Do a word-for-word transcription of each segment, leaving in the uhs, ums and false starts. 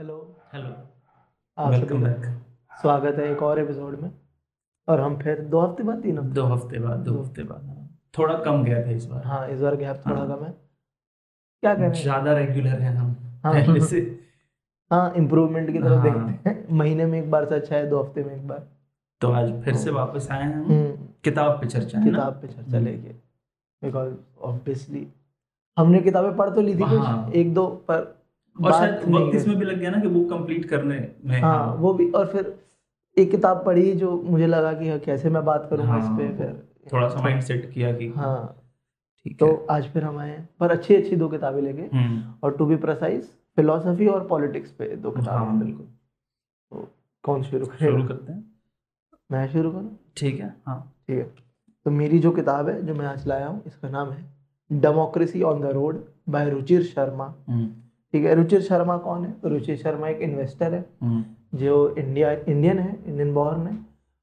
Hello hello welcome back, स्वागत है एक और एपिसोड में। और हम फिर दो हफ्ते बाद तीन हफ्ते दो हफ्ते बाद दो हफ्ते बाद थोड़ा कम गया था इस बार। हाँ, इस बार गैप थोड़ा कम है। क्या करें, ज़्यादा रेगुलर है हम पहले से। हाँ, इम्प्रूवमेंट की तरफ देखते हैं। महीने में एक बार से अच्छा है दो हफ्ते में एक बार। तो आज फिर से वापस आए हैं किताब पे चर्चा किताब पे चर्चा लेके, बिकॉज ऑब्वियसली हमने किताबें पढ़ तो ली थी एक दो, पर और शायद वक्त इसमें भी लग गया ना कि वो कंप्लीट करने में। हाँ, हाँ वो भी। और फिर एक किताब पढ़ी जो मुझे लगा कि कैसे मैं बात करूँगा। हाँ, इस पे फिर थोड़ा सा माइंड सेट किया कि हाँ ठीक है। तो आज फिर हम आए हैं पर अच्छी अच्छी दो किताबें लेके, और टू बी प्रिसाइज फिलोसफी और पॉलिटिक्स पे दो किताबें। हाँ, बिल्कुल। तो कौन शुरू शुरू करते हैं? मैं शुरू करूँ? ठीक है। हाँ ठीक है। तो मेरी जो किताब है जो मैं आज लाया हूँ, इसका नाम है democracy on the road by Ruchir Sharma. ठीक है। रुचिर शर्मा कौन है? तो रुचिर शर्मा एक इन्वेस्टर है जो इंडिया इंडियन है, इंडियन बॉर्न है।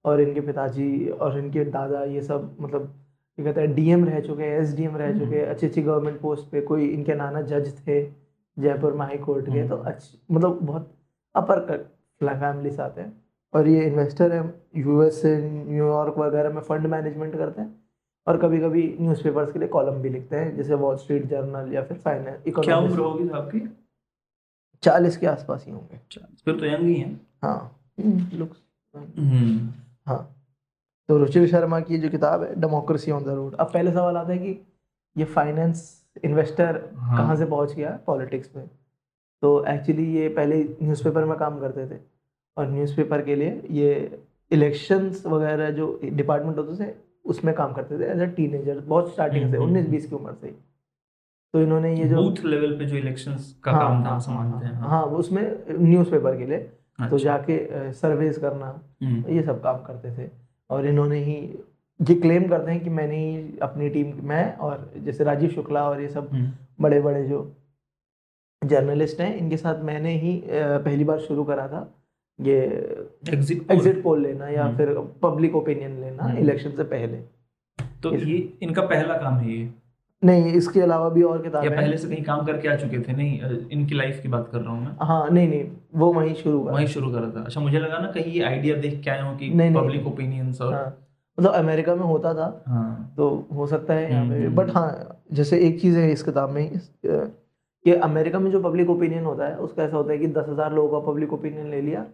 और इनके पिताजी और इनके दादा ये सब मतलब ये कहते हैं डीएम रह चुके हैं, एसडीएम रह चुके हैं, अच्छी अच्छी गवर्नमेंट पोस्ट पे। कोई इनके नाना जज थे जयपुर हाई कोर्ट के। तो अच्छी मतलब बहुत अपर फैमिली से आते हैं। और ये इन्वेस्टर है, यूएस से न्यूयॉर्क वगैरह में फंड मैनेजमेंट करते हैं, और कभी कभी न्यूज़पेपर्स के लिए कॉलम भी लिखते हैं जैसे वॉल स्ट्रीट जर्नल या फिर फाइनेंस। क्या उम्र होगी आपकी? चालीस के आसपास ही होंगे। फिर तो यंग ही हैं। हाँ लुक्स। हाँ, तो रुचिर शर्मा की जो किताब है डेमोक्रेसी ऑन द रोड। अब पहले सवाल आता है कि ये फाइनेंस इन्वेस्टर हाँ। कहाँ से पहुँच गया पॉलिटिक्स में? तो एक्चुअली ये पहले न्यूज़पेपर में काम करते थे, और न्यूज़पेपर के लिए ये इलेक्शंस वगैरह जो डिपार्टमेंट होते थे उसमें काम करते थे एज अ टीनेजर, बहुत स्टार्टिंग से उन्नीस बीस की उम्र से ही। तो इन्होंने ये जो बूथ लेवल पे जो इलेक्शंस का हाँ, काम था समझते हैं। हाँ, उसमें न्यूज़पेपर के लिए अच्छा। तो जाके सर्वेस करना ये सब काम करते थे। और इन्होंने ही ये क्लेम करते हैं कि मैंने ही अपनी टीम मैं और जैसे राजीव शुक्ला और ये सब बड़े बड़े जो जर्नलिस्ट हैं इनके साथ मैंने ही पहली बार शुरू करा था ये एग्जिट एग्जिट पोल लेना या फिर पब्लिक ओपिनियन लेना इलेक्शन से पहले। तो ये इनका पहला काम है ये? नहीं, इसके अलावा भी और किताबें या पहले से कहीं काम करके आ चुके थे? नहीं, इनकी लाइफ की बात कर रहा हूँ मैं। हाँ नहीं नहीं, वो वहीं शुरू वहीं शुरू करा था। अच्छा, मुझे लगा ना कहीं ये आइडिया देख के आए हो कि पब्लिक ओपिनियंस और मतलब अमेरिका में होता था। हाँ, तो हो सकता है यहाँ पे। बट हाँ, जैसे एक चीज़ है इस किताब में कि अमेरिका में जो पब्लिक ओपिनियन होता है उसका ऐसा होता है कि दस हज़ार लोगों का पब्लिक ओपिनियन ले लिया,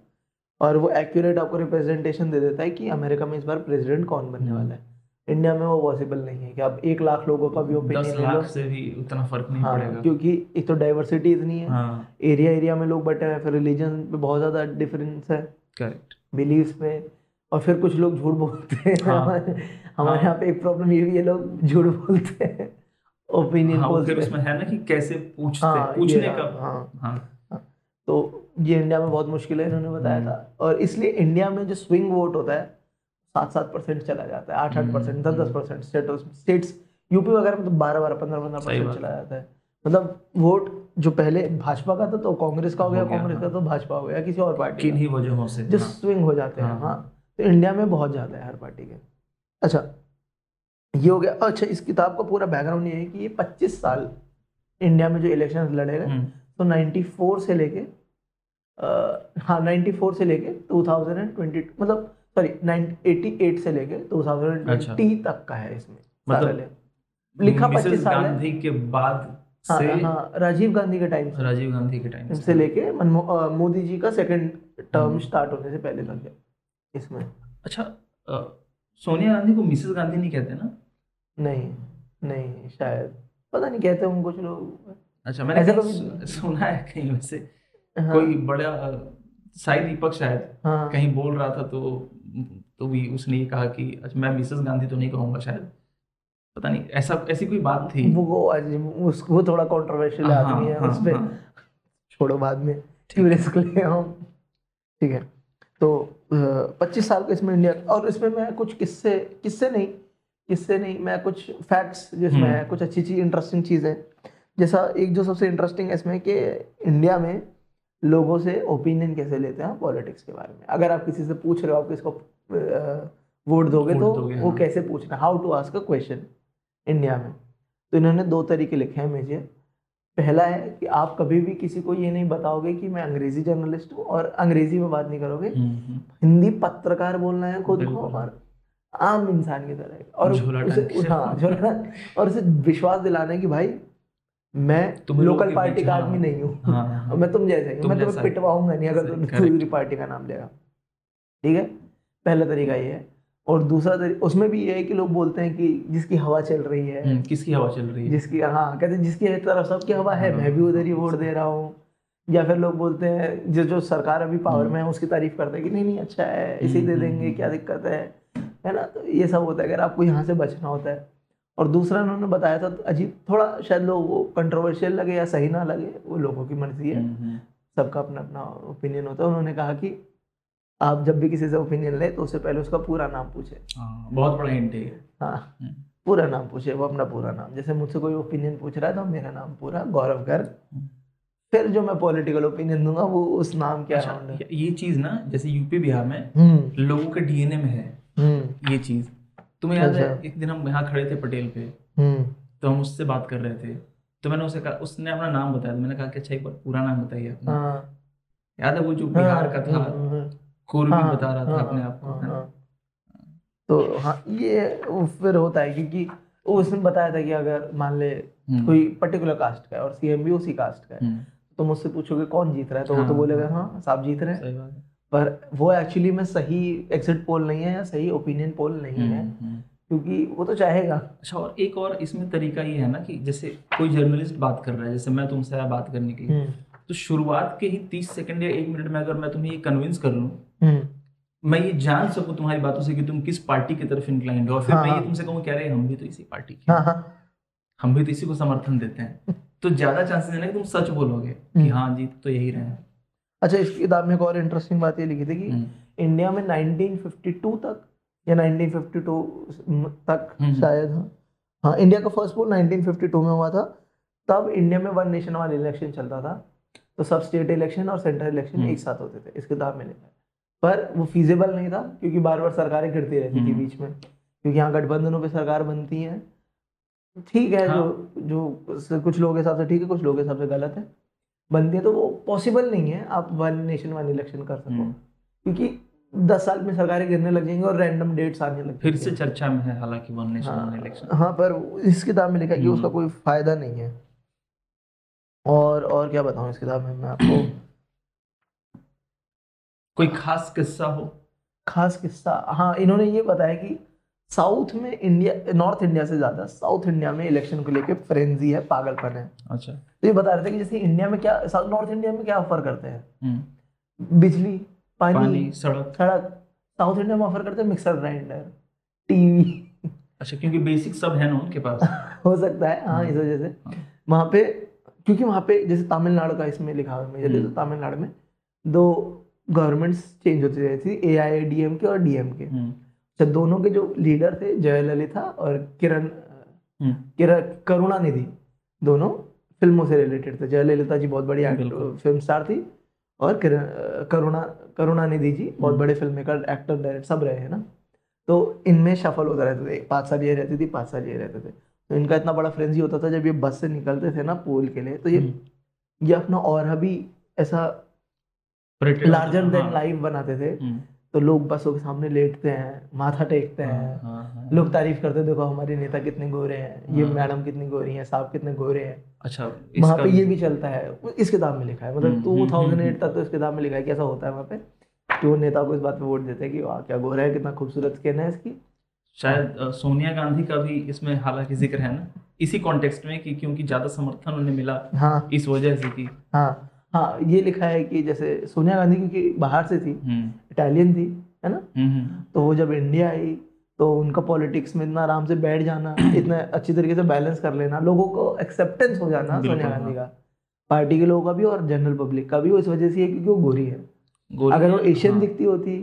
और वो एक्यूरेट आपको रिप्रेजेंटेशन दे देता है कि अमेरिका में इस बार प्रेसिडेंट कौन बनने वाला है। इंडिया में वो पॉसिबल नहीं है कि आप एक लाख लोगों का भी ओपिनियन ले लो, से भी उतना फर्क नहीं हाँ, पड़ेगा। क्योंकि एक तो डाइवर्सिटी इतनी है, हाँ, एरिया एरिया में लोग बटे हैं, फिर रिलीजन पे बहुत ज़्यादा डिफरेंस है, करेक्ट, बिलीव्स में। और फिर कुछ लोग झूठ बोलते हैं। हाँ, हमारे यहाँ पे एक प्रॉब्लम ये भी है, लोग झूठ बोलते हैं ओपिनियन बोलते हैं कैसे पूछने का। तो ये इंडिया में बहुत मुश्किल है इन्होंने बताया था। और इसलिए इंडिया में जो स्विंग वोट होता है सात सात परसेंट चला जाता है, आठ आठ परसेंट दस दस परसेंट स्टेट्स यूपी वगैरह में तो बारह बारह पंद्रह पंद्रह परसेंट चला जाता है। मतलब वोट जो पहले भाजपा का था तो कांग्रेस का हो गया, कांग्रेस का तो भाजपा हो गया, किसी और पार्टी किन्हीं वजहों से जो स्विंग हो जाते हैं। हाँ, तो इंडिया में बहुत ज़्यादा है हर पार्टी के। अच्छा, ये हो गया। अच्छा, इस किताब का पूरा बैकग्राउंड ये है कि ये पच्चीस साल इंडिया में जो इलेक्शन लड़े गए, तो नाइन्टी फोर से लेके हाँ नाइन्टी फोर से लेके टू थाउजेंड एंड ट्वेंटी मतलब सॉरी नाइनटीन एटी एट से लेके दो हज़ार बीस तक का है। इसमें मतलब लिखा पच्चीस साल गांधी के बाद से हाँ, हाँ, राजीव गांधी के टाइम राजीव गांधी के टाइम से लेके मोदी जी का सेकंड टर्म स्टार्ट होने से पहले तक है इसमें। अच्छा, आ, सोनिया गांधी को मिसेस गांधी नहीं कहते ना? नहीं नहीं, शायद पता नहीं कहते होंगे कुछ लोग। अच्छा, मैंने ऐसा सुना है कहीं वैसे कोई बड़ा साई दीपक शायद हाँ। कहीं बोल रहा था तो तो भी उसने ये कहा कि अच्छा मैं मिसेस गांधी तो नहीं कहूँगा शायद, पता नहीं ऐसा ऐसी कोई बात थी। वो उसको थोड़ा कंट्रोवर्शियल आदमी है, उस पे छोड़ो बाद में, रिस्क ले हम। ठीक है, तो पच्चीस साल का इसमें इंडिया। और इसमें मैं कुछ किस्से किस्से नहीं किस्से नहीं मैं कुछ फैक्ट्स जिसमें है कुछ अच्छी चीज इंटरेस्टिंग चीज़ें। जैसा एक जो सबसे इंटरेस्टिंग है इसमें कि इंडिया में लोगों से ओपिनियन कैसे लेते हैं पॉलिटिक्स के बारे में। अगर आप किसी से पूछ रहे हो आप किसको वोट दोगे तो दोगे, वो हाँ। कैसे पूछना, how to ask a question India में। तो इन्होंने दो तरीके लिखे हैं मेजर। पहला है कि आप कभी भी किसी को ये नहीं बताओगे कि मैं अंग्रेजी जर्नलिस्ट हूँ और अंग्रेजी में बात नहीं करोगे, हिंदी पत्रकार बोलना है खुद को और आम इंसान की तरह, और उसे हाँ और उसे विश्वास दिलाना है कि भाई मैं लोकल पार्टी का आदमी नहीं हूँ, मैं तुम जैसा ही, मैं तुम्हें पिटवाऊंगा नहीं अगर तुम दूसरी पार्टी का नाम लेगा। ठीक है, पहला तरीका ये है। और दूसरा तरीका उसमें भी ये है कि लोग बोलते हैं कि जिसकी हवा चल रही है, किसकी हवा चल रही है, जिसकी हाँ कहते हैं जिसकी तरफ सबकी हवा है मैं भी उधर ही वोट दे रहा हूँ। या फिर लोग बोलते हैं जो जो सरकार अभी पावर में है उसकी तारीफ करते हैं कि नहीं नहीं अच्छा है इसी दे देंगे क्या दिक्कत है, है ना। तो ये सब होता है अगर आपको यहाँ से बचना होता है। और दूसरा उन्होंने बताया था तो अजीब, थोड़ा शायद लोगों को कंट्रोवर्शियल लगे या सही ना लगे, वो लोगों की मर्जी है, सबका अपना अपना ओपिनियन होता है। उन्होंने कहा कि आप जब भी किसी से ओपिनियन ले तो उससे पहले उसका पूरा नाम पूछे। आ, बहुत बड़ा इंटेक है। हाँ पूरा नाम पूछे, वो अपना पूरा नाम, जैसे मुझसे कोई ओपिनियन पूछ रहा है तो मेरा नाम पूरा गौरव कर, फिर जो मैं पॉलिटिकल ओपिनियन दूंगा वो उस नाम के अराउंड है। ये चीज ना जैसे यूपी बिहार में लोगों के डीएनए में है ये चीज। तुम्हें याद है एक दिन हम यहाँ खड़े थे पटेल पे, तो हम उससे बात कर रहे थे, तो मैंने उसे कहा, उसने अपना नाम बताया, मैंने कहा कि अच्छा एक बार पूरा नाम बताइए अपना। याद है वो जो बिहार का था, कोई भी बता रहा था अपने आप को। तो हाँ ये फिर होता है क्योंकि उसने बताया था कि अगर मान ले कोई पर्टिकुलर कास्ट का है और सीएम भी उसी कास्ट का है, तो मुझसे पूछोगे कौन जीत रहा है तो वो तो बोलेगा हाँ साहब जीत रहे हैं, पर वो एक्चुअली में सही एग्जिट पोल नहीं है या सही ओपिनियन पोल नहीं है, क्योंकि वो तो चाहेगा। अच्छा, और एक और इसमें तरीका ये है ना कि जैसे कोई जर्नलिस्ट बात कर रहा है, जैसे मैं तुमसे बात करने के लिए, तो शुरुआत के ही तीस सेकंड या एक मिनट में अगर मैं तुम्हें ये कन्विंस कर लूं, मैं ये जान सकूं तुम्हारी बातों से कि तुम किस पार्टी की तरफ इंक्लाइंड हो, और फिर हाँ। मैं ये तुमसे कहूं क्या रहे हम भी तो इसी पार्टी के हाँ। हम भी तो इसी को समर्थन देते हैं, तो ज्यादा चांसेस है ना कि तुम सच बोलोगे कि हाँ जी तो यही रहे। अच्छा, इस किताब में एक और इंटरेस्टिंग बात ये लिखी थी कि इंडिया में नाइनटीन फिफ्टी टू तक या नाइनटीन फिफ्टी टू तक शायद हाँ इंडिया का first poll nineteen fifty two में हुआ था, तब इंडिया में वन नेशन वाला इलेक्शन चलता था, तो सब स्टेट इलेक्शन और सेंट्रल इलेक्शन एक साथ होते थे, इस किताब में लिखा है। पर वो फीजेबल नहीं था क्योंकि बार बार सरकारें गिरती रहती थी बीच में, क्योंकि यहाँ गठबंधनों पे सरकार बनती है। ठीक है, हाँ। जो जो कुछ लोगों के हिसाब से ठीक है, कुछ लोगों के हिसाब से गलत है, बनती है, तो वो पॉसिबल नहीं है आप वन नेशन वन इलेक्शन कर सको, क्योंकि दस साल में सरकारें गिरने लग जाएंगी और रैंडम डेट्स आने लग फिर से चर्चा में है। हालांकि वन नेशन वन इलेक्शन हाँ, पर इस किताब में लिखा कि उसका कोई फायदा नहीं है। और और क्या बताऊं इस किताब में मैं आपको, कोई खास किस्सा हो? खास किस्सा हाँ, इन्होंने ये बताया कि साउथ में इंडिया, नॉर्थ इंडिया से ज्यादा साउथ इंडिया में इलेक्शन को लेके फ्रेंजी है, पागलपन है। अच्छा, तो ये बता रहे थे कि जैसे इंडिया में क्या, साउथ नॉर्थ इंडिया में क्या ऑफर करते हैं, बिजली, पानी, पानी सड़क सड़क साउथ इंडिया में ऑफर करते हैं मिक्सर ग्राइंडर, टीवी। अच्छा, क्योंकि बेसिक सब है ना उनके पास, हो सकता है हाँ इस वजह से वहाँ पे, क्योंकि वहाँ पे जैसे तमिलनाडु का इसमें लिखा हुआ है, जैसे तमिलनाडु में दो गवर्नमेंट्स चेंज होती रही थी, ए आई डी एम के और डी एम के। तो दोनों के जो लीडर थे जयललिता और किरण करुणानिधि, दोनों फिल्मों से रिलेटेड थे। जयललिता जी बहुत बड़ी फिल्म स्टार थी और करुणा करुणानिधि जी बहुत बड़े फिल्म मेकर, एक्टर, डायरेक्टर सब रहे हैं ना। तो इनमें शफल होता रहते थे, पाँच साल ये रहती थी, पाँच साल ये रहते थे। तो इनका इतना बड़ा फ्रेंजी होता था जब ये बस से निकलते थे ना पूल के लिए, तो ये ये अपना और भी ऐसा लार्जर देन लाइफ बनाते थे। तो लोग बसों के सामने लेटते हैं, माथा टेकते हैं, हाँ, हाँ, लोग तारीफ करते हैं, देखो हमारे नेता कितने गोरे हैं, हाँ, ये मैडम कितनी गोरी है, साहब कितने गोरे हैं। अच्छा, वहाँ पे ये भी चलता है, इस किताब में लिखा है, मतलब टू थाउजेंड एट तक तो इस किताब में लिखा है कि ऐसा होता है वहाँ पे, कि वो नेता को इस बात पे वोट देते हैं कि वाह क्या गोरा है, कितना खूबसूरत स्किन है इसकी। शायद सोनिया गांधी का भी इसमें हालांकि जिक्र है ना, इसी कॉन्टेक्स्ट में कि क्योंकि ज्यादा समर्थन उन्हें मिला हाँ, इस वजह से कि हाँ हाँ ये लिखा है कि जैसे सोनिया गांधी क्योंकि बाहर से थी, इटालियन थी, है ना, तो वो जब इंडिया आई तो उनका पॉलिटिक्स में इतना आराम से बैठ जाना, इतना अच्छी तरीके से बैलेंस कर लेना, लोगों को एक्सेप्टेंस हो जाना सोनिया गांधी का, पार्टी के लोगों का भी और जनरल पब्लिक का भी, इस वजह से क्योंकि वो गोरी है। अगर वो एशियन दिखती होती,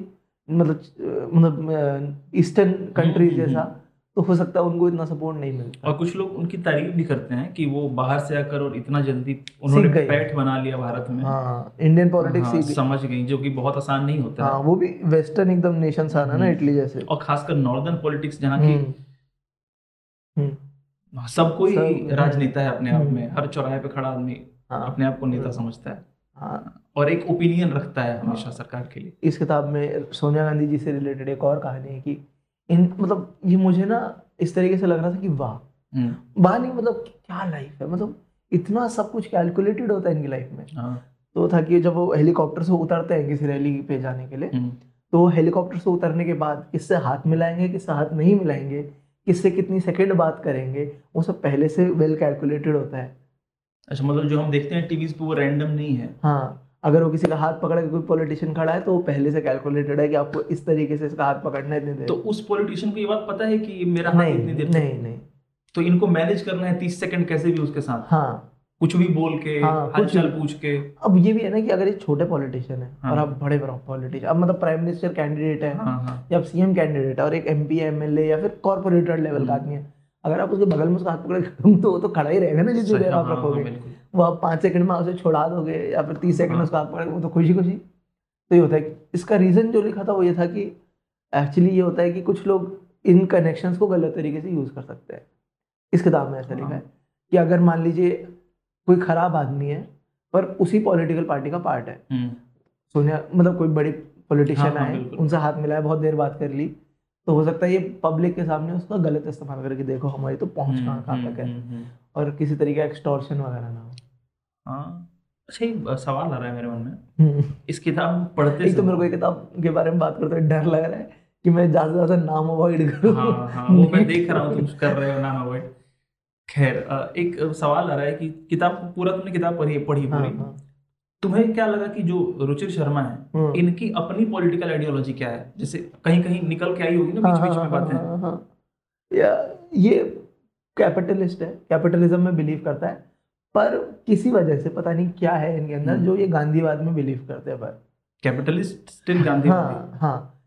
मतलब मतलब ईस्टर्न कंट्रीज जैसा, तो हो सकता है उनको इतना सपोर्ट नहीं मिलता। और कुछ लोग उनकी तारीफ भी करते हैं कि वो बाहर से आकर और इतना जल्दी उन्होंने पैठ बना लिया भारत में, हाँ, इंडियन पॉलिटिक्स हाँ, समझ गई, जो कि बहुत आसान नहीं होता हाँ, है। वो भी वेस्टर्न एकदम नेशंस आना ना, इटली जैसे, और खासकर नॉर्दर्न पॉलिटिक्स जहाँ की सब कोई राजनेता है अपने आप में, हर चौराहे पे खड़ा आदमी अपने आप को नेता समझता है और एक ओपिनियन रखता है हमेशा सरकार के लिए। इस किताब में सोनिया गांधी जी से रिलेटेड एक और कहानी है कि इन मतलब ये मुझे ना इस तरीके से लग रहा था कि वाह वाह नहीं मतलब क्या लाइफ है, मतलब इतना सब कुछ कैलकुलेटेड होता है इनकी लाइफ में। तो था कि जब वो हेलीकॉप्टर से उतरते हैं किसी रैली पे जाने के लिए, तो वो हेलीकॉप्टर से उतरने के बाद किससे हाथ मिलाएंगे, किससे हाथ नहीं मिलाएंगे, किससे कितनी सेकंड बात करेंगे, वो सब पहले से वेल कैलकुलेटेड होता है। अच्छा, मतलब जो हम देखते हैं टीवी पे वो रैंडम नहीं है। हाँ, अगर वो किसी का हाथ पकड़ के कोई पॉलिटिशियन खड़ा है तो वो पहले से कैलकुलेटेड है कि आपको इस तरीके से इसका हाथ पकड़ना है इतनी देर। तो उस पॉलिटिशियन को ये बात पता है कि मेरा हाथ इतनी देर नहीं नहीं तो इनको मैनेज करना है तीस सेकंड कैसे भी उसके साथ, हाँ कुछ भी बोल के, हाँ, हालचाल पूछ के। अब ये भी है ना कि अगर ये छोटे पॉलिटिशियन है, हाँ, और आप बड़े पॉलिटिशियन, अब मतलब प्राइम मिनिस्टर कैंडिडेट है, हाँ, हाँ, या सीएम कैंडिडेट है और एक एमपी एमएलए या फिर कॉर्पोरेटर लेवल का आदमी है, अगर आप उसके बगल में उसका हाथ पकड़ के तो वो तो खड़ा ही रहेगा ना जितनी देर आप रखोगे। वो आप पाँच सेकंड में उसे छोड़ा दोगे या फिर तीस सेकंड उसका हाथ पकड़, वो तो खुशी खुशी। तो ये होता है कि इसका रीज़न जो लिखा था वो ये था कि एक्चुअली ये होता है कि कुछ लोग इन कनेक्शंस को गलत तरीके से यूज़ कर सकते हैं। इस किताब में ऐसा लिखा है कि अगर मान लीजिए कोई खराब आदमी है पर उसी पॉलिटिकल पार्टी का पार्ट है, सोनिया मतलब कोई बड़ी पॉलिटिशियन आए, उनसे हाथ मिलाया, बहुत देर बात कर ली, तो हो सकता है ये पब्लिक के सामने उसका गलत इस्तेमाल करके देखो हमारी तो पहुंच कहाँ कहाँ तक है और किसी तरीके का एक्सटॉर्शन वगैरह ना हो। हाँ, अच्छा ये सवाल आ रहा है मेरे मन में, इस किताब पढ़ते तो मेरे को किताब के बारे में बात करते हुए डर लग रहा है कि मैं ज़्यादा से ज़्यादा नाम अवॉइड करूँ। हाँ हाँ, वो मैं देख रहा हूँ तुम कर रहे हो नाम अवॉइड। खैर, एक सवाल आ रहा है कि किताब पूरा तुमने किताब पढ़ी पढ़ी पूरी, हाँ, हाँ। तुम्हें क्या लगा कि जो रुचिर शर्मा है इनकी अपनी पॉलिटिकल आइडियोलॉजी क्या है? जैसे कहीं कहीं निकल के आई होगी ना बीच बीच में बातें। या ये कैपिटलिस्ट है, कैपिटलिज्म में बिलीव करता है, पर किसी वजह से पता नहीं क्या है इनके अंदर जो ये गांधीवाद में बिलीव करते हैं। पर कैपिटलिस्ट स्टिल गांधीवादी, हाँ,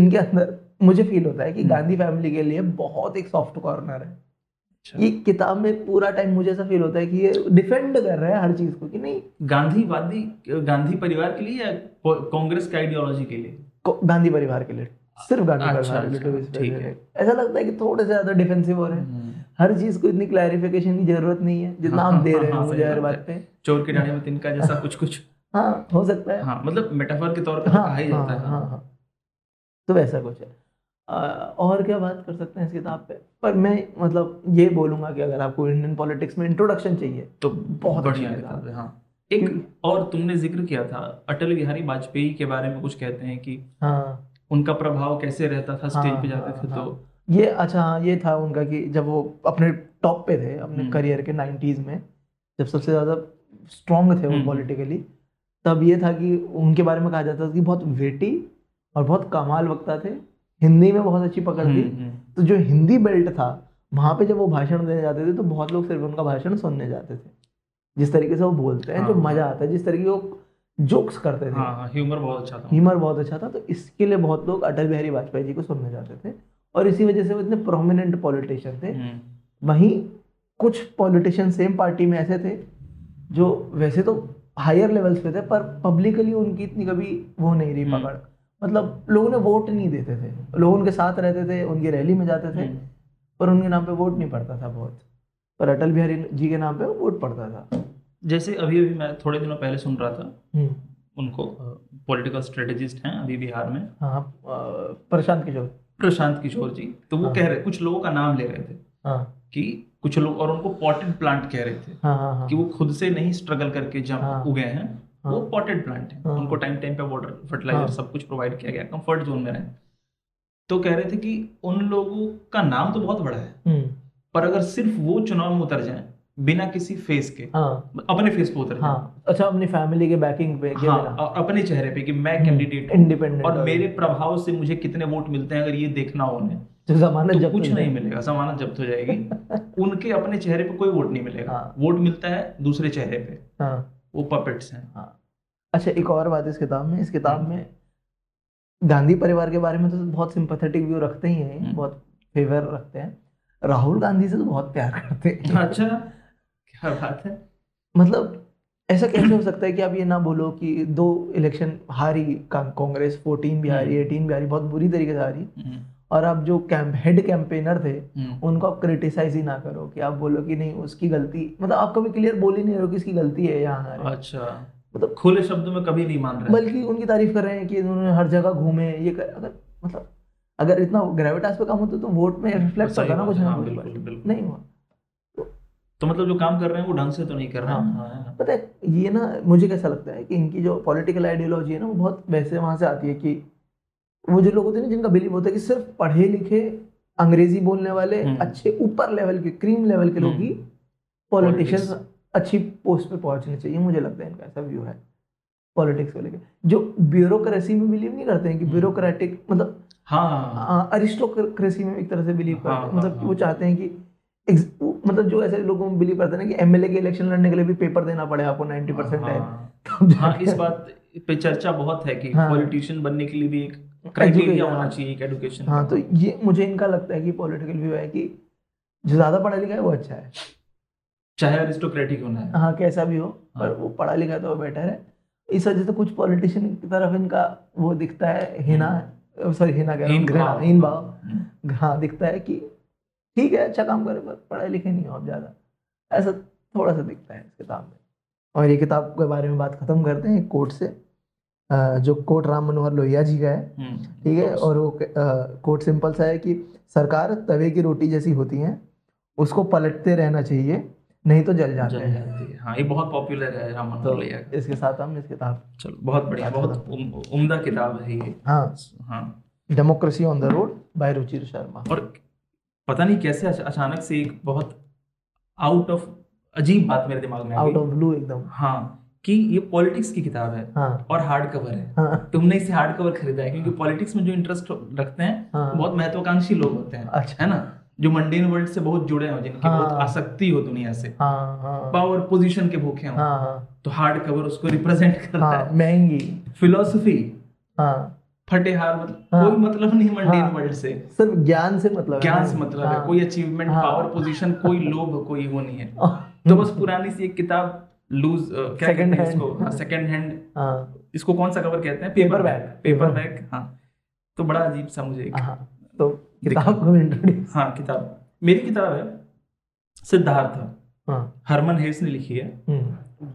इनके अंदर मुझे फील होता है कि गांधी फैमिली के लिए बहुत एक सॉफ्ट कॉर्नर है। ये किताब में पूरा टाइम मुझे ऐसा फील होता है कि ये डिफेंड कर रहा है हर चीज को कि नहीं, गांधीवादी गांधी परिवार के लिए या कांग्रेस की आइडियोलॉजी के लिए? गांधी परिवार के लिए, सिर्फ गांधी परिवार के लिए। ठीक है, ऐसा लगता है कि थोड़े से ज्यादा डिफेंसिव हो रहे हैं, हर चीज को इतनी क्लैरिफिकेशन की जरूरत नहीं है जितना आप दे रहे हैं मुझे हर बात पे। चोर के डाने में तिनका जैसा कुछ कुछ, हाँ, हो सकता है, हाँ, मतलब मेटाफर के तौर पर कहा ही जाता है। हाँ, तो वैसा कुछ है। और क्या बात कर सकते हैं इस किताब पे? पर मैं मतलब ये बोलूंगा कि अगर आपको इंडियन पॉलिटिक्स में इंट्रोडक्शन चाहिए तो बहुत बढ़िया किताब है। हाँ, एक और तुमने जिक्र किया था अटल बिहारी वाजपेयी के बारे में, कुछ कहते हैं कि हाँ उनका प्रभाव कैसे रहता था स्टेज पे जाते थे तो ये, अच्छा हाँ, ये था उनका कि जब वो अपने टॉप पे थे अपने करियर के नाइन्टीज में, जब सबसे ज्यादा स्ट्रॉन्ग थे वो पॉलिटिकली, तब ये था कि उनके बारे में कहा जाता था कि बहुत वेटी और बहुत कमाल वक्ता थे, हिंदी में बहुत अच्छी पकड़ थी। तो जो हिंदी बेल्ट था वहाँ पे जब वो भाषण देने जाते थे तो बहुत लोग सिर्फ उनका भाषण सुनने जाते थे, जिस तरीके से वो बोलते हैं, हाँ, जो मजा आता है, जिस तरीके वो जोक्स करते थे, हाँ, ह्यूमर बहुत अच्छा था, ह्यूमर बहुत अच्छा था। तो इसके लिए बहुत लोग अटल बिहारी वाजपेयी जी को सुनने जाते थे और इसी वजह से वो इतने प्रोमिनेंट पॉलिटिशियन थे। वहीं कुछ पॉलिटिशियन सेम पार्टी में ऐसे थे जो वैसे तो हायर लेवल्स पे थे पर पब्लिकली उनकी इतनी कभी वो नहीं रही पकड़, मतलब लोगों ने वोट नहीं देते थे, लोग उनके साथ रहते थे, उनकी रैली में जाते थे पर उनके नाम पे वोट नहीं पड़ता था बहुत, पर अटल बिहारी जी के नाम पे वोट पड़ता था। जैसे अभी अभी मैं थोड़े दिनों पहले सुन रहा था उनको, पॉलिटिकल स्ट्रेटेजिस्ट हैं अभी बिहार में, हाँ, प्रशांत किशोर प्रशांत किशोर जी, तो वो, हाँ, कह रहे, कुछ लोगों का नाम ले रहे थे, हाँ, कि कुछ लोग, और उनको पॉटेड प्लांट कह रहे थे, हाँ, हाँ, कि वो खुद से नहीं स्ट्रगल करके जब उगे हैं, वो पॉटेड प्लांट है, उनको टाइम टाइम पे वाटर, फर्टिलाइजर सब कुछ प्रोवाइड किया गया, कंफर्ट जोन में रहे। तो कह रहे थे कि उन लोगों का नाम तो बहुत बड़ा है पर अगर सिर्फ वो चुनाव में उतर जाएं बिना किसी फेस के, अपने फेस पे उतर जाएं, अच्छा अपनी फैमिली के बैकिंग पे, हाँ, और अपने चेहरे पे कि मैं कैंडिडेट इंडिपेंडेंट और मेरे प्रभाव से मुझे कितने वोट मिलते हैं, अगर ये देखना हो उन्हें तो जमानत जब्त, कुछ नहीं मिलेगा, जमानत जब्त हो जाएगी। उनके अपने चेहरे पे कोई वोट नहीं मिलेगा, वोट मिलता है दूसरे चेहरे पे, वो पपेट्स हैं। हाँ, अच्छा एक और बात इस किताब में, इस किताब में गांधी परिवार के बारे में तो बहुत सिंपैथेटिक व्यू रखते ही हैं, बहुत फेवर रखते हैं, राहुल गांधी से तो बहुत प्यार करते हैं। अच्छा, क्या बात है, मतलब ऐसा कैसे हो सकता है कि आप ये ना बोलो कि दो इलेक्शन हारी कांग्रेस, फोर्टीन भी हारी, एटीन भी हारी, बहुत बुरी तरीके से हारी, और आप जो कैंप हेड कैंपेनर थे उनको आप क्रिटिसाइज ही ना करो कि आप बोलो कि नहीं उसकी गलती, मतलब आप कभी क्लियर बोल ही नहीं रहे हो कि इसकी गलती है या हमारी। अच्छा, मतलब खुले शब्दों में कभी नहीं मान रहे, बल्कि उनकी तारीफ कर रहे हैं कि उन्होंने हर जगह घूमे ये कर, अगर मतलब अगर इतना ग्रेविटास पे काम होता तो वोट में रिफ्लेक्ट होता ना कुछ ना कुछ, नहीं हुआ। तो मतलब जो काम कर रहे हैं वो ढंग से तो नहीं कर रहे हैं। पता है ये ना मुझे कैसा लगता है कि इनकी जो पॉलिटिकल आइडियोलॉजी है ना वो बहुत वैसे वहाँ से आती है कि वो जो लोग होते हैं ना जिनका बिलीव होता है कि सिर्फ पढ़े लिखे अंग्रेजी बोलने वाले अच्छे ऊपर लेवल के क्रीम लेवल के लोग ही पॉलिटिशियंस अच्छी पोस्ट पे पहुंचने चाहिए, मुझे लगता है इनका ऐसा व्यू है पॉलिटिक्स को लेकर। जो ब्यूरोक्रेसी में बिलीव नहीं करते हैं कि ब्यूरोक्रेटिक मतलब हाँ अरिस्टोक्रेसी में एक तरह से बिलीव करते हैं, मतलब वो चाहते हैं कि मतलब जो ऐसे लोगों में बिलीव करते हैं कि एमएलए के इलेक्शन लड़ने के लिए भी पेपर देना पड़े आपको नब्बे परसेंट टाइम। हाँ इस बात पे चर्चा बहुत है कि पॉलिटिशियन बनने के लिए भी एक क्राइटेरिया होना चाहिए एक एजुकेशन। हाँ तो ये मुझे इनका लगता है कि पॉलिटिकल व्यू है कि जो ज्यादा पढ़ा लिखा है वो अच्छा है, चाहे एरिस्टोक्रेटिक होना है हाँ कैसा भी हो, पर वो पढ़ा लिखा तो बेटर है। इस वजह से कुछ पॉलिटिशियन की तरफ इनका वो दिखता है हिना सॉरी हिना भाव हाँ दिखता है कि ठीक है अच्छा काम करे पर पढ़े लिखे नहीं हो आप ज़्यादा, ऐसा थोड़ा सा दिखता है इस किताब में। और ये किताब के बारे में बात खत्म करते हैं कोट से, जो कोट राम मनोहर लोहिया जी का है, ठीक है। और वो कोट सिंपल सा है कि सरकार तवे की रोटी जैसी होती है, उसको पलटते रहना चाहिए नहीं तो जल जाते हैं। हाँ ये बहुत पॉपुलर है राम मनोहर लोहिया। इसके साथ हम इस किताब चलो बहुत बढ़िया बहुत उम्दा किताब है ये। हाँ हाँ democracy on the road by Ruchir Sharma. और पता नहीं कैसे अचानक से एक बहुत आउट ऑफ अजीब बात मेरे दिमाग में आ गई आउट ऑफ ब्लू एकदम हाँ कि ये पॉलिटिक्स की किताब है हाँ। और हार्ड कवर है हाँ। तुमने इसे हार्ड कवर खरीदा है क्योंकि हाँ। पॉलिटिक्स में जो इंटरेस्ट रखते हैं हाँ। बहुत महत्वाकांक्षी लोग होते हैं अच्छा है ना, जो मंडेन वर्ल्ड से बहुत जुड़े हो, जिनकी हाँ। बहुत आसक्ति हो दुनिया से हाँ। हाँ। पावर पोजीशन के भूखे हो हाँ। तो हार्ड कवर उसको रिप्रेजेंट करता है। महंगी फिलोसफी फटे हार मतलब हाँ, कोई मतलब नहीं मंडेन वर्ल्ड से, सिर्फ ज्ञान से मतलब ज्ञान से मतलब हाँ, है कोई अचीवमेंट हाँ, पावर पोजीशन कोई लोभ कोई वो नहीं है। तो बस पुरानी सी एक किताब लूज क्या सेकंड हैंड इसको सेकंड हैंड इसको कौन सा कवर कहते हैं पेपर बैग पेपर बैग हाँ। तो बड़ा अजीब सा मुझे एक, हाँ, तो किताब को इंट्रोड्यूस हाँ किताब मेरी किताब है सिद्धार्थ, हरमन हेस ने लिखी है,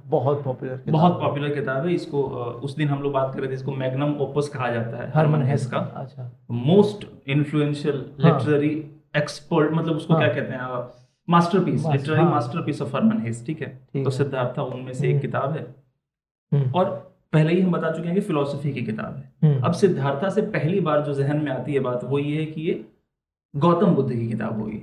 बहुत पॉपुलर बहुत पॉपुलर किताब है। इसको उस दिन हम लोग बात कर रहे थे, इसको मैग्नम ओपस कहा जाता है हरमन हेस का। अच्छा मोस्ट इन्फ्लुएंशियल लिटरेरी एक्सपर्ट मतलब उसको हाँ, क्या कहते हैं masterpiece literary masterpiece of Hermann Hesse ठीक है। तो सिद्धार्थ उनमें से एक किताब है और पहले ही हम बता चुके हैं कि फिलोसफी की किताब है। अब सिद्धार्थ से पहली बार जो जहन में आती है बात वो ये है कि ये गौतम बुद्ध की किताब होगी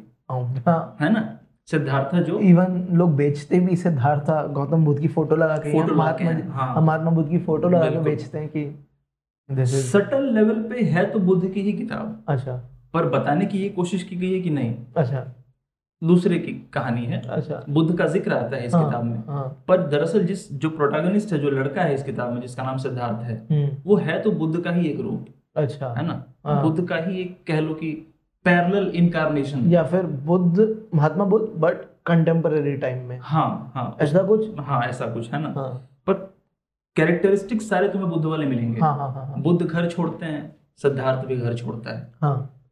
है ना। सिद्धार्थ जो इवन लोग बेचते भी सिद्धार्थ गौतम बुद्ध की फोटो लगा के महात्मा बुद्ध की फोटो लगा के बेचते हैं कि सटल लेवल पे है तो बुद्ध की ही किताब अच्छा, पर बताने की ये कोशिश की गई है कि नहीं अच्छा दूसरे की कहानी है अच्छा। बुद्ध का जिक्र आता है इस हाँ, किताब में हाँ। पर दरअसल जिस जो प्रोटैगनिस्ट है जो लड़का है इस किताब में जिसका नाम सिद्धार्थ है वो है तो बुद्ध का ही एक रूप अच्छा है ना, बुद्ध का ही एक कह लो कि पैरेलल इनकार्नेशन या फिर Buddha Mahatma Buddha but contemporary time में हाँ हाँ ऐसा कुछ हाँ ऐसा कुछ है ना हाँ। पर कैरेक्टरिस्टिक्स सारे तुम्हें बुद्ध वाले मिलेंगे हाँ, हाँ, हाँ। बुद्ध घर छोड़ते हैं, सिद्धार्थ भी घर छोड़ता है हाँ।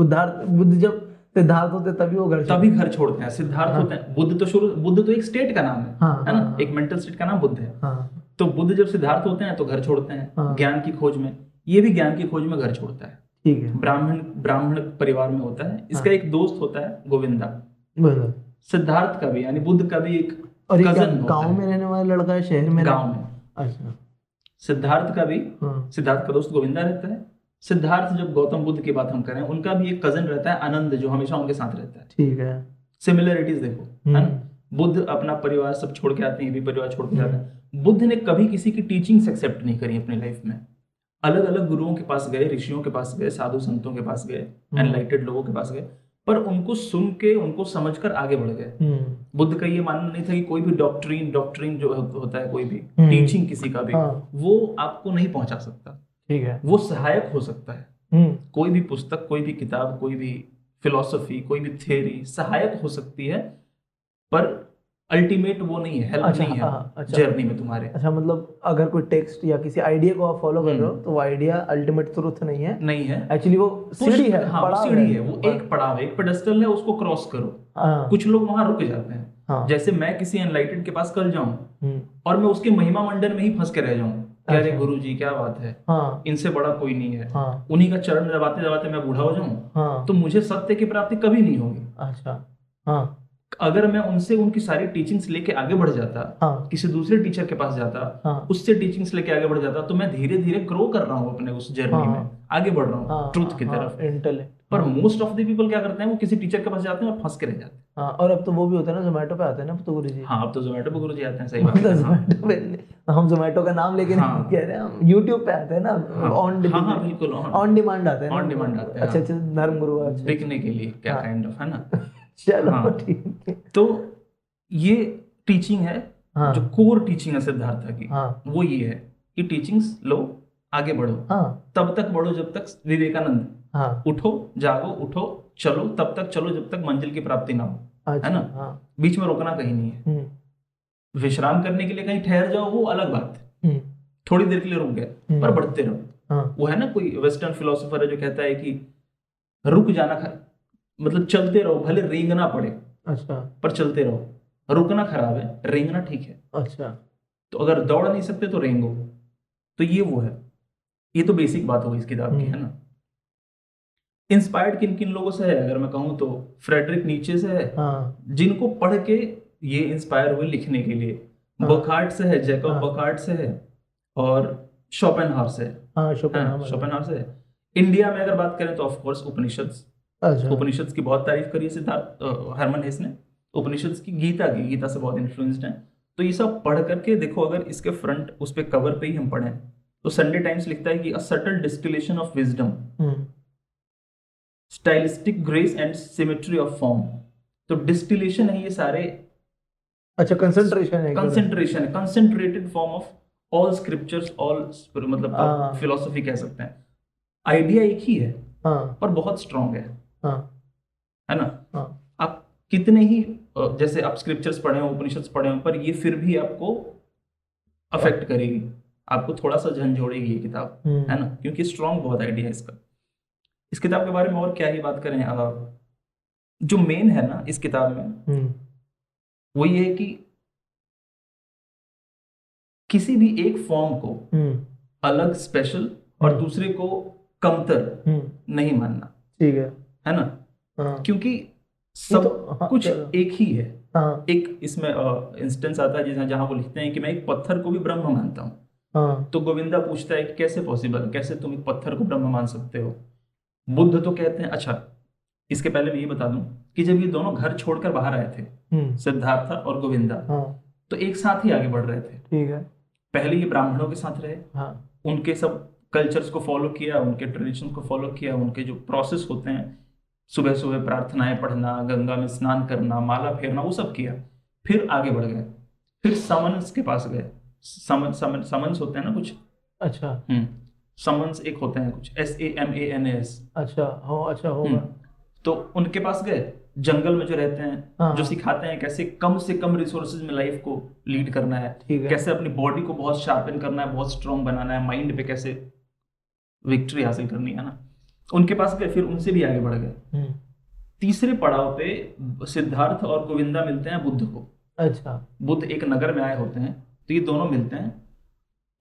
बुद्धार्थ बुद्ध जब सिद्धार्थ होते तभी वो घर तभी घर छोड़ते हैं सिद्धार्थ हाँ। होते हैं बुद्ध तो शुरू बुद्ध तो एक स्टेट का नाम है हाँ, है ना हाँ, एक मेंटल स्टेट का नाम बुद्ध है हाँ। तो बुद्ध जब सिद्धार्थ होते हैं तो घर छोड़ते हैं ज्ञान की खोज में, ये भी ज्ञान की खोज में घर छोड़ता है ठीक है। ब्राह्मण ब्राह्मण परिवार में होता है, इसका हाँ। एक दोस्त होता है गोविंदा, सिद्धार्थ का भी यानी बुद्ध का भी एक और कजन गांव में रहने वाला लड़का है शहर में गांव में अच्छा। सिद्धार्थ का भी हाँ। सिद्धार्थ का दोस्त गोविंदा रहता है। सिद्धार्थ जब गौतम बुद्ध की बात हम करें उनका भी एक कजन रहता है आनंद जो हमेशा उनके साथ रहता है ठीक है। सिमिलरिटीज देखो है ना, बुद्ध अपना परिवार सब छोड़ के आते हैं, ये भी परिवार छोड़ के जाते हैं। बुद्ध ने कभी किसी की टीचिंग्स एक्सेप्ट नहीं करी अपनी लाइफ में, अलग अलग गुरुओं के पास गए, ऋषियों के पास गए, साधु संतों के पास गए, एनलाइटेड लोगों के पास गए, पर उनको सुन के उनको समझ कर आगे बढ़ गए। बुद्ध का ये मानना नहीं था कि कोई भी डॉक्ट्रिन डॉक्ट्रिन जो होता है कोई भी टीचिंग किसी का भी हाँ। वो आपको नहीं पहुंचा सकता ठीक है, वो सहायक हो सकता है। कोई भी पुस्तक कोई भी किताब कोई भी फिलोसफी कोई भी थ्योरी सहायक हो सकती है पर अल्टीमेट वो नहीं है, हेल्प अच्छा, नहीं है अच्छा, जर्नी में तुम्हारे। अच्छा, मतलब अगर कोई टेक्स्ट या किसी आइडिया को आप फॉलो कर रहे हो तो वो आइडिया अल्टीमेट ट्रूथ नहीं है, नहीं है एक्चुअली, वो सीढ़ी है, हाँ, सीढ़ी है, वो एक पड़ाव है, एक पेडस्टल है, उसको क्रॉस करो। कुछ लोग वहां रुक जाते हैं, जैसे मैं किसी एनलाइटेड के पास कल जाऊं और मैं उसके महिमा मंडन में ही फंस के रह जाऊं, क्या रे गुरु जी क्या बात है, हाँ, इनसे बड़ा कोई नहीं है, हाँ, उन्हीं का चरण दबाते दबाते मैं बूढ़ा हो जाऊं, हाँ, तो मुझे सत्य की प्राप्ति कभी नहीं होगी। अच्छा, हाँ, अगर मैं उनसे उनकी सारी टीचिंग्स लेके आगे बढ़ जाता, हाँ, किसी दूसरे टीचर के पास जाता, हाँ, उससे टीचिंग्स लेके आगे बढ़ जाता, तो मैं धीरे धीरे ग्रो कर रहा हूँ अपने उस जर्नी, हाँ, में आगे बढ़ रहा हूँ, हाँ, ट्रूथ की तरफ, इंटेलेक्ट। पर मोस्ट ऑफ द पीपल क्या करते हैं, वो किसी टीचर के पास जाते हैं और फंस के रह जाते हैं। हाँ, और अब तो वो भी होता है ना, जोमेटो पे आते हैं ना तो गुरुजी, हाँ, अब तो जोमेटो पे गुरुजी आते हैं, सही बात है, जोमेटो पे हम जोमेटो का नाम लेके नहीं कह रहे हैं, हम यूट्यूब पे आते हैं ना, ऑन डिमांड, हाँ, बिल्कुल ऑन डिमांड आते हैं, ऑन डिमांड आते हैं, अच्छे अच्छे धर्म गुरु देखने के लिए, क्या काइंड ऑफ है ना। चलो ठीक है, तो ये टीचिंग है जो कोर टीचिंग है सिद्धार्थ की, वो ये है कि टीचिंग्स लो, आगे बढ़ो, तब तक बढ़ो जब तक विवेकानंद, हाँ, उठो जागो, उठो चलो, तब तक चलो जब तक मंजिल की प्राप्ति ना हो, है ना, हाँ, बीच में रोकना कहीं नहीं है। विश्राम करने के लिए कहीं ठहर जाओ वो अलग बात है, थोड़ी देर के लिए रुक गए, पर बढ़ते रहो, हाँ, वो है ना, कोई वेस्टर्न फिलोसोफर है जो कहता है कि रुक जाना मतलब चलते रहो, भले रेंगना पड़े, अच्छा, पर चलते रहो, रुकना खराब है, रेंगना ठीक है। अच्छा, तो अगर दौड़ नहीं सकते तो रेंगो। तो ये वो है, ये तो बेसिक बात होगी इस किताब की, है ना। इंस्पायर्ड किन किन लोगों से है अगर मैं कहूँ तो फ्रेडरिक नीचे से है, हाँ, जिनको पढ़ के ये इंस्पायर हुए लिखने के लिए, हाँ, बर्कहार्ट से है, जैकब, हाँ, बर्कहार्ट से है, और शोपेनहावर से, हाँ, शोपेनहावर से है। इंडिया में अगर बात करें तो ऑफ कोर्स उपनिषद्स, उपनिषद्स की बहुत तारीफ करी है सिद्धार्थ, हरमन हेस ने, उपनिषद्स की, गीता की, गीता से बहुत इन्फ्लुएंस्ड है। तो ये सब पढ़ करके देखो, अगर इसके फ्रंट उस पर कवर पे ही हम पढ़ें तो संडे टाइम्स लिखता है कि a subtle distillation of wisdom, stylistic grace and symmetry of form. तो डिस्टिलेशन है ये सारे, अच्छा, कंसंट्रेशन है, कंसंट्रेशन है, concentrated form of all scriptures, all मतलब फिलॉसफी कह सकते हैं, आइडिया एक ही है, आ, पर बहुत स्ट्रॉन्ग है, आ, है ना। आ, आप कितने ही जैसे आप स्क्रिप्चर्स पढ़े हो, उपनिषद पढ़े हो, पर ये फिर भी आपको अफेक्ट करेगी, आपको थोड़ा सा झंझोड़ेगी ये किताब, है ना, क्योंकि स्ट्रॉन्ग बहुत आइडिया है इसका। इस किताब के बारे में और क्या ही बात करें, जो मेन है ना इस किताब में वो ये है कि किसी भी एक फॉर्म को अलग, स्पेशल और दूसरे को कमतर नहीं मानना, ठीक है, है ना, क्योंकि सब तो, कुछ एक ही है। एक इसमें इंस्टेंस आता है जहां वो लिखते हैं कि मैं एक पत्थर को भी ब्रह्म मानता हूँ, तो गोविंदा पूछता है कि कैसे पॉसिबल, कैसे तुम एक पत्थर को ब्रह्म मान सकते हो। बुद्ध तो कहते हैं, अच्छा इसके पहले मैं ये बता दूं कि जब ये दोनों घर छोड़कर बाहर आए थे, सिद्धार्था और गोविंदा, हाँ, तो एक साथ ही आगे बढ़ रहे थे, ठीक है, पहले ये ब्राह्मणों के साथ रहे, हाँ, उनके सब कल्चर्स को फॉलो किया, उनके ट्रेडिशन को फॉलो किया, उनके जो प्रोसेस होते हैं, सुबह सुबह प्रार्थनाएं पढ़ना, गंगा में स्नान करना, माला फेरना, वो सब किया, फिर आगे बढ़ गए, फिर समन्स के पास गए। समन्स होते हैं ना कुछ, अच्छा, समन्स एक होते हैं कुछ, S A M A N S, अच्छा, हो, अच्छा होगा, तो उनके पास गए, जंगल में जो रहते हैं, जो सिखाते हैं कैसे कम से कम रिसोर्सेज में लाइफ को लीड करना है, कैसे अपनी बॉडी को बहुत शार्पन करना है, बहुत स्ट्रॉन्ग बनाना है, माइंड पे कैसे विक्ट्री हासिल करनी है ना, उनके पास गए, फिर उनसे भी आगे बढ़ गए। तीसरे पड़ाव पे सिद्धार्थ और गोविंदा मिलते हैं बुद्ध को, अच्छा, बुद्ध एक नगर में आए होते हैं, तो ये दोनों मिलते हैं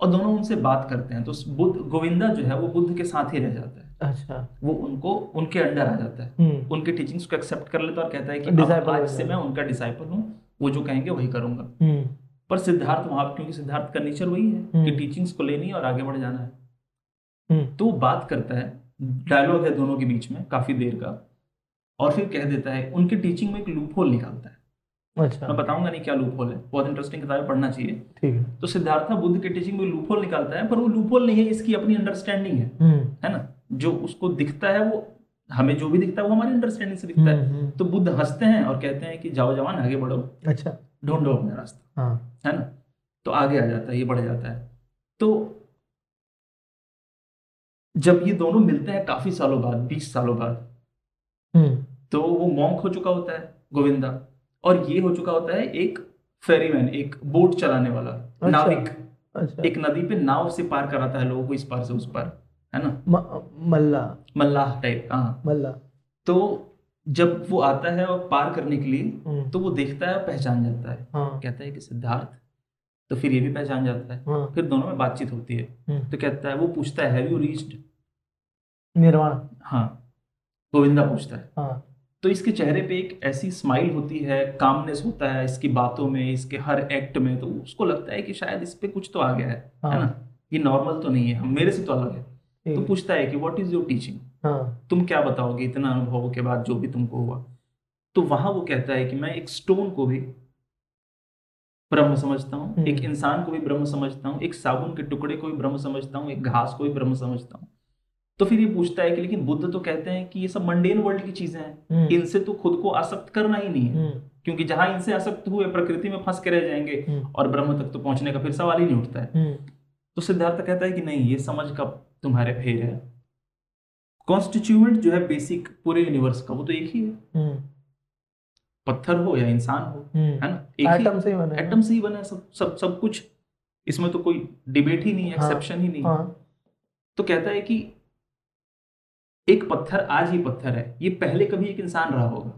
और दोनों उनसे बात करते हैं, तो बुद्ध, गोविंदा जो है वो बुद्ध के साथ ही रह जाता है, अच्छा, वो उनको, उनके अंडर आ जाता है, उनके टीचिंग्स को एक्सेप्ट कर लेता है और कहता है कि आज से मैं उनका डिसाइपल हूँ, वो जो कहेंगे वही करूंगा। पर सिद्धार्थ वहां, क्योंकि सिद्धार्थ का नेचर वही है कि टीचिंग्स को लेनी और आगे बढ़ जाना है, तो बात करता है, डायलॉग है दोनों के बीच में काफी देर का, और फिर कह देता है, उनकी टीचिंग में एक लूप होल निकालता है, अच्छा, मैं बताऊंगा नहीं क्या लूपहोल है, बहुत इंटरेस्टिंग किताब, पढ़ना चाहिए, ठीक है। तो सिद्धार्था बुद्ध के टीचिंग में लूपहोल निकालता है, पर वो लूपहोल नहीं है, इसकी अपनी अंडरस्टैंडिंग है, है ना, जो उसको दिखता है, वो हमें जो भी दिखता है वो हमारी अंडरस्टैंडिंग से दिखता है। तो बुद्ध हंसते हैं और कहते हैं कि जाओ जवान, आगे बढ़ो, अच्छा, ढूंढो अपना रास्ता, है ना, तो आगे आ जाता है, ये बढ़ जाता है। तो जब ये दोनों मिलते हैं काफी सालों बाद, बीस सालों बाद, तो वो मॉन्क हो चुका होता है गोविंदा, और ये हो चुका होता है एक फेरीमैन, एक बोट चलाने वाला, अच्छा, नाविक, अच्छा। एक नदी पे नाव से पार कराता है लोगों को इस पार से उस पार, है ना, मल्लाह मल्लाह टाइप, हाँ मल्लाह। तो जब वो आता है और पार करने के लिए तो वो देखता है और पहचान जाता है, हाँ। कहता है कि सिद्धार्थ, तो फिर ये भी पहचान जाता है, हाँ। फिर दोनों में बातचीत होती है, तो कहता है, वो पूछता है हैव यू रीच्ड निर्वाण, हाँ गोविंदा पूछता है, हाँ। तो इसके चेहरे पे एक ऐसी स्माइल होती है, कामनेस होता है इसकी बातों में, इसके हर एक्ट में, तो उसको लगता है कि शायद इस पे कुछ तो आ गया है, हाँ। है ना, ये नॉर्मल तो नहीं है, मेरे से तो अलग है। तो पूछता है कि व्हाट इज योर टीचिंग, हाँ। तुम क्या बताओगे इतना अनुभवों के बाद जो भी तुमको हुआ। तो वहां वो कहता है कि मैं एक स्टोन को भी ब्रह्म समझता हूँ, एक इंसान को भी ब्रह्म समझता हूँ, एक साबुन के टुकड़े को भी ब्रह्म समझता हूँ, एक घास को भी ब्रह्म समझता हूँ। तो फिर ये पूछता है कि लेकिन बुद्ध तो कहते हैं कि ये सब मंडेन वर्ल्ड की चीजें हैं, इनसे तो खुद को आसक्त करना ही नहीं है, क्योंकि जहां इनसे आसक्त हुए प्रकृति में फंस के रह जाएंगे और ब्रह्म तक तो पहुंचने का फिर सवाल ही नहीं उठता है। तो सिद्धार्थ कहता है कि नहीं, ये समझ का तुम्हारे फेर है, कॉन्स्टिट्यूएंट जो है बेसिक पूरे यूनिवर्स का वो तो एक ही है, पत्थर हो या इंसान हो, है ना, एक एटम से ही बना है, एटम से ही बना है सब सब सब कुछ, इसमें तो कोई डिबेट ही नहीं है, एक्सेप्शन ही नहीं है। तो कहता है कि एक पत्थर आज ही पत्थर है, ये पहले कभी एक इंसान रहा होगा,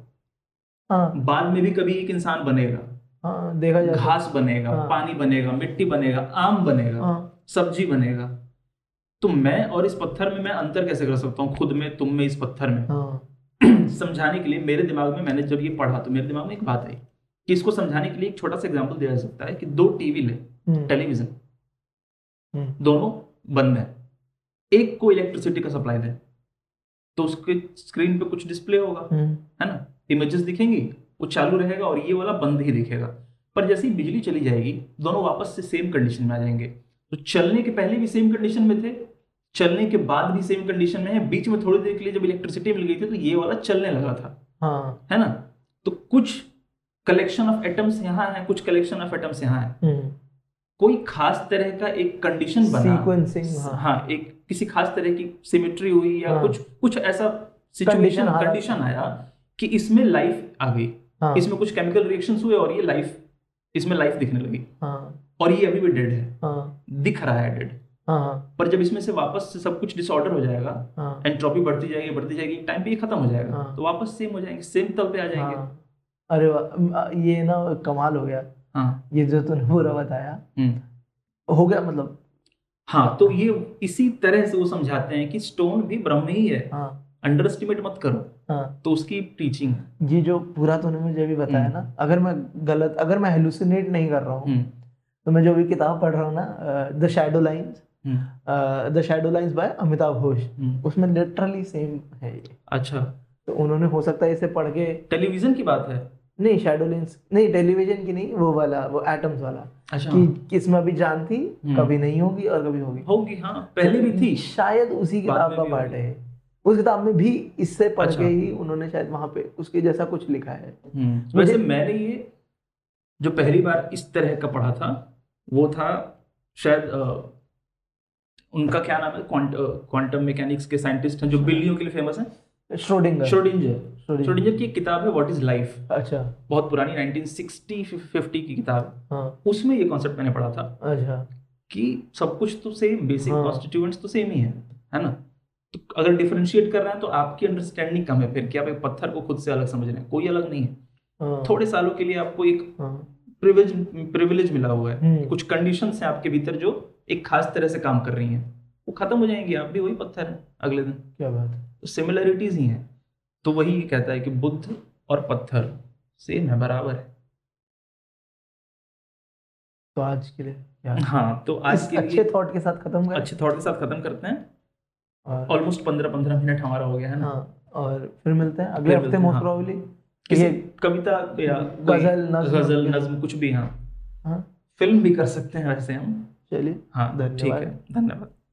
हाँ। बाद में भी कभी एक इंसान बनेगा, हाँ, देखा जाए घास बनेगा, हाँ। पानी बनेगा, मिट्टी बनेगा, आम बनेगा, हाँ। सब्जी बनेगा। तो मैं और इस पत्थर में मैं अंतर कैसे कर सकता हूँ, खुद में, तुम में, इस पत्थर में, हाँ। समझाने के लिए मेरे दिमाग में, मैंने जब ये पढ़ा तो मेरे दिमाग में एक बात आई कि इसको समझाने के लिए एक छोटा सा एग्जाम्पल दिया जा सकता है कि दो टीवी ले, टेलीविजन, दोनों बंद है, एक को इलेक्ट्रिसिटी का सप्लाई दे तो उसके स्क्रीन पे कुछ डिस्प्ले होगा, है ना, इमेजेस दिखेंगी, वो चालू रहेगा और ये वाला बंद ही दिखेगा। पर जैसे ही बिजली चली जाएगी दोनों वापस से सेम कंडीशन में आ जाएंगे। तो चलने के पहले भी सेम कंडीशन में थे, चलने के बाद भी सेम कंडीशन में है, बीच में थोड़ी देर के लिए जब इलेक्ट्रिसिटी मिल गई थी तो ये वाला चलने लगा था, हाँ। है ना, तो कुछ कलेक्शन ऑफ एटम्स यहाँ है, कुछ कलेक्शन ऑफ एटम्स यहाँ है, कोई खास तरह का एक कंडीशन बना, हाँ, हाँ, एक किसी खास तरह की सिमेट्री हुई या हाँ, कुछ कुछ ऐसा सिचुएशन कंडीशन आया कि इसमें लाइफ आ गई, हाँ, इसमें कुछ केमिकल रिएक्शंस हुए और ये लाइफ, इसमें लाइफ दिखने लगी, हाँ, और ये अभी भी डेड है, हाँ, दिख रहा है डेड, हाँ, पर जब इसमें से वापस से सब कुछ डिसऑर्डर हो जाएगा, हाँ, एंट्रोपी बढ़ती जाएगी बढ़ती जाएगी टाइम पे ये खत्म हो जाएगा, हाँ, तो वापस सेम हो जाएंगे, सेम तल पे आ जाएंगे। अरे ये ना कमाल हो गया, हाँ, ये जो तूने पूरा बताया हो गया मतलब, हाँ। तो ये इसी तरह से वो समझाते हैं कि स्टोन भी ब्रह्म ही है, अंडर एस्टिमेट मत करो, हाँ। तो उसकी टीचिंग ये जो पूरा तूने मुझे भी बताया ना, अगर मैं गलत अगर मैं हेलुसिनेट नहीं कर रहा हूँ तो मैं जो भी किताब पढ़ रहा हूँ ना, the shadow lines the shadow lines by Amitav Ghosh, उसमें लिटरली सेम है। अच्छा, तो उन्होंने हो सकता है इसे पढ़ के, टेलीविजन की बात है नहीं, शैडो लेंस नहीं, टेलीविजन की नहीं, वो वाला वो एटम्स वाला, अच्छा, कि इसमें अभी जान थी, कभी नहीं होगी और कभी होगी होगी हाँ, पहले भी थी, शायद उसी किताब का पार्ट है, उस किताब में भी इससे पढ़ अच्छा। के ही उन्होंने शायद वहां पे उसके जैसा कुछ लिखा है। वैसे मैंने ये जो पहली बार इस तरह का पढ़ा था वो था शायद आ, उनका क्या नाम है, क्वांटम मैकेनिक्स के साइंटिस्ट हैं जो बिल्लियों के लिए फेमस है, श्रोडिंगर श्रोडिंगर श्रोडिंगर की किताब है व्हाट इज लाइफ। अच्छा, बहुत पुरानी उन्नीस सौ साठ पचास की किताब, हाँ। उसमें ये कॉन्सेप्ट मैंने पढ़ा था, अच्छा, कि सब कुछ तो सेम, बेसिक कॉन्स्टिट्यूएंट्स तो सेम ही है, है ना, तो अगर डिफरेंशिएट कर रहे हैं तो आपकी अंडरस्टैंडिंग कम है फिर कि आप एक पत्थर को खुद से अलग समझ रहे हैं, कोई अलग नहीं है। थोड़े सालों के लिए आपको एक प्रिविलेज प्रिविलेज मिला हुआ है, कुछ कंडीशंस हैं आपके भीतर जो एक खास तरह से काम कर रही हैं, वो खत्म हो जाएंगी, आप भी वही पत्थर हैं अगले दिन। क्या बात है, सिमिलरिटीज ही हैं। तो वही कहता है कि बुद्ध और पत्थर सेम है, बराबर है। तो आज के लिए यार, हाँ, तो आज के अच्छे थॉट के साथ खत्म कर अच्छे थॉट के साथ खत्म करते हैं। ऑलमोस्ट पंद्रह पंद्रह मिनट हमारा हो गया है ना, हाँ, और फिर मिलते हैं अगले हफ्ते मोस्ट प्रोबेबली किसी कविता या गजल गजल नज्म कुछ भी, हाँ, फिल्म भी कर सकते हैं वैसे हम। चलिए, हाँ, ठीक है, धन्यवाद।